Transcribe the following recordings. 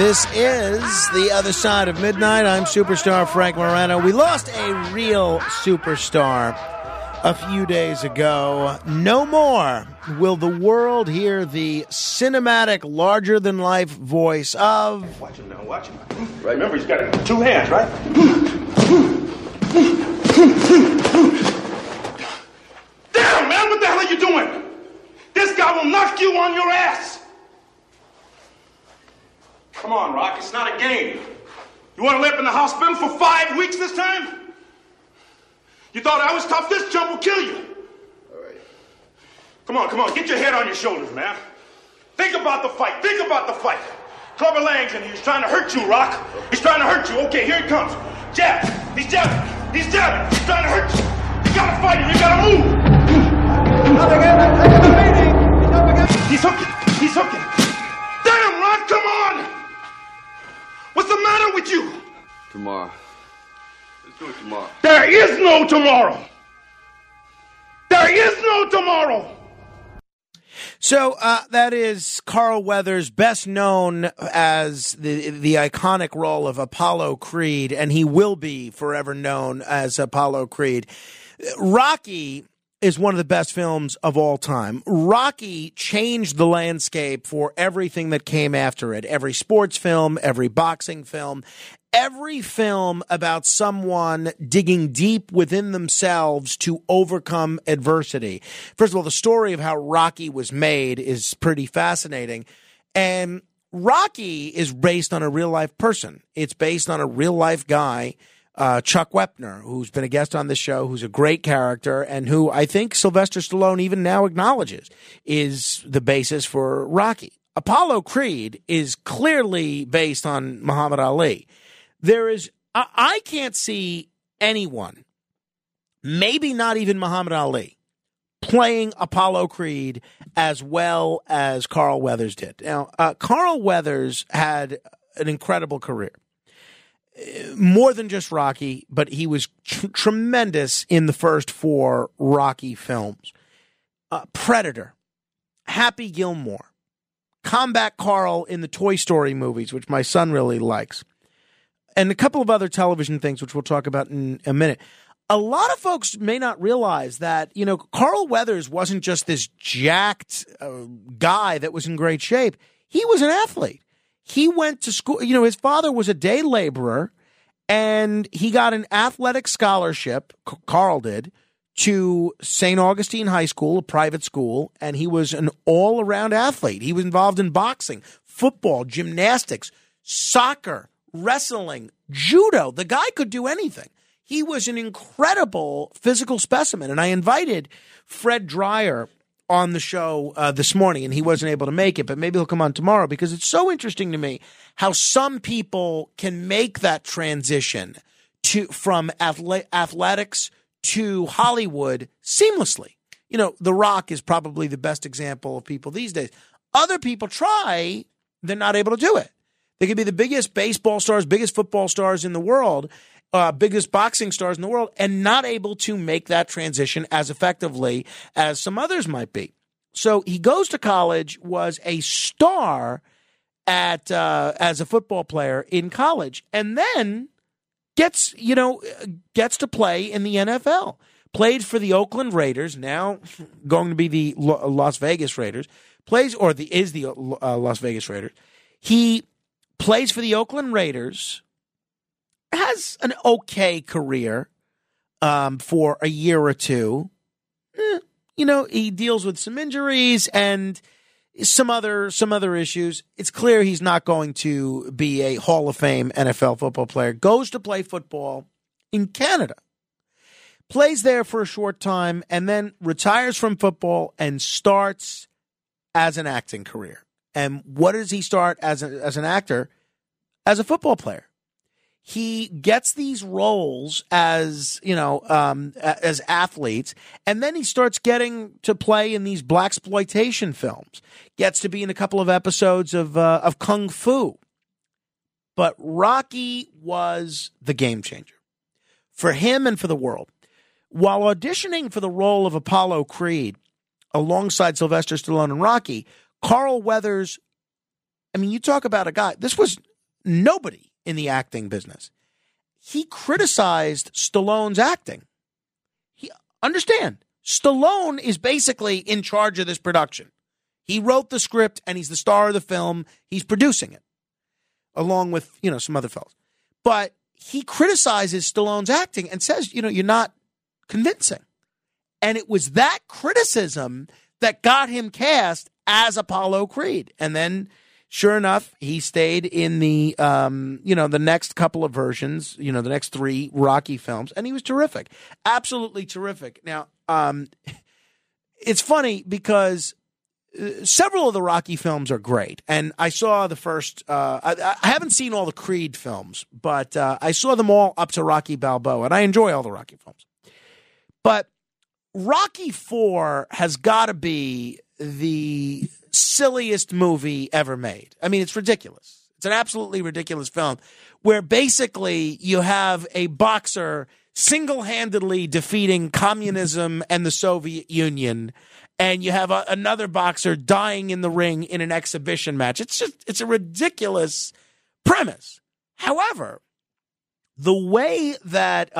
This is The Other Side of Midnight. I'm superstar Frank Moreno. We lost a real superstar a few days ago. No more will the world hear the cinematic, larger-than-life voice of... Watch him now, watch him. Right, remember, he's got two hands, right? Damn, man, what the hell are you doing? This guy will knock you on your ass. Come on, Rock, it's not a game. You want to lay up in the hospital for 5 weeks this time? You thought I was tough? This jump will kill you. All right. Come on, get your head on your shoulders, man. Think about the fight. Clubber Lang's in here. He's trying to hurt you, Rock. He's trying to hurt you. Okay, here he comes. Jab. He's jabbing. He's trying to hurt you. You got to fight him. You got to move. He's hooking. Damn, Rod, come on. What's the matter with you? Tomorrow. Let's do it tomorrow. There is no tomorrow. So that is Carl Weathers, best known as the iconic role of Apollo Creed, and he will be forever known as Apollo Creed. Rocky is one of the best films of all time. Rocky changed the landscape for everything that came after it. Every sports film, every boxing film, every film about someone digging deep within themselves to overcome adversity. First of all, the story of how Rocky was made is pretty fascinating. And Rocky is based on a real-life person. It's based on a real-life guy, Chuck Wepner, who's been a guest on this show, who's a great character, and who I think Sylvester Stallone even now acknowledges is the basis for Rocky. Apollo Creed is clearly based on Muhammad Ali. There is, I can't see anyone, maybe not even Muhammad Ali, playing Apollo Creed as well as Carl Weathers did. Now, Carl Weathers had an incredible career. More than just Rocky, but he was tremendous in the first four Rocky films. Predator, Happy Gilmore, Combat Carl in the Toy Story movies, which my son really likes, and a couple of other television things, which we'll talk about in a minute. A lot of folks may not realize that, you know, Carl Weathers wasn't just this jacked guy that was in great shape. He was an athlete. He went to school, you know, his father was a day laborer, and he got an athletic scholarship, Carl did, to St. Augustine High School, a private school, and he was an all-around athlete. He was involved in boxing, football, gymnastics, soccer, wrestling, judo. The guy could do anything. He was an incredible physical specimen, and I invited Fred Dreyer on the show this morning, and he wasn't able to make it, but maybe he'll come on tomorrow, because it's so interesting to me how some people can make that transition to from athletics to Hollywood seamlessly. You know, The Rock is probably the best example of people these days. Other people try, they're not able to do it. They could be the biggest baseball stars, biggest football stars in the world, biggest boxing stars in the world, and not able to make that transition as effectively as some others might be. So he goes to college, was a star at as a football player in college, and then gets to play in the NFL. Played for the Oakland Raiders, now going to be the Las Vegas Raiders. Las Vegas Raiders. He plays for the Oakland Raiders. Has an okay career for a year or two. You know, he deals with some injuries and some other issues. It's clear he's not going to be a Hall of Fame NFL football player. Goes to play football in Canada. Plays there for a short time and then retires from football and starts as an acting career. And what does he start as an actor? As a football player. He gets these roles as athletes, and then he starts getting to play in these blaxploitation films. Gets to be in a couple of episodes of Kung Fu. But Rocky was the game changer for him and for the world. While auditioning for the role of Apollo Creed alongside Sylvester Stallone and Rocky, Carl Weathers, I mean, you talk about a guy. This was nobody in the acting business. He criticized Stallone's acting. Understand, Stallone is basically in charge of this production. He wrote the script, and he's the star of the film. He's producing it, along with, you know, some other fellas. But he criticizes Stallone's acting and says, you know, you're not convincing. And it was that criticism that got him cast as Apollo Creed. And then, sure enough, he stayed in the, you know, the next couple of versions, you know, the next three Rocky films. And he was terrific. Absolutely terrific. Now, it's funny because several of the Rocky films are great. And I saw the first, I haven't seen all the Creed films, but I saw them all up to Rocky Balboa. And I enjoy all the Rocky films. But Rocky IV has got to be the silliest movie ever made. I mean, it's ridiculous. It's an absolutely ridiculous film where basically you have a boxer single-handedly defeating communism and the Soviet Union, and you have another boxer dying in the ring in an exhibition match. It's just, it's a ridiculous premise. However, the way that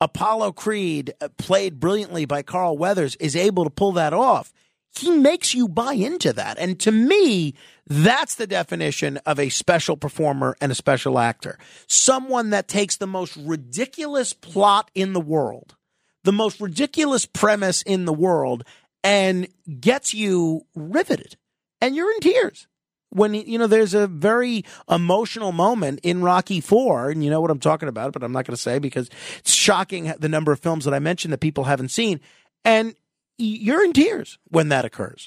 Apollo Creed, played brilliantly by Carl Weathers, is able to pull that off, he makes you buy into that. And to me, that's the definition of a special performer and a special actor. Someone that takes the most ridiculous plot in the world, the most ridiculous premise in the world, and gets you riveted. And you're in tears. When, you know, there's a very emotional moment in Rocky IV, and you know what I'm talking about, but I'm not going to say because it's shocking the number of films that I mentioned that people haven't seen. And you're in tears when that occurs.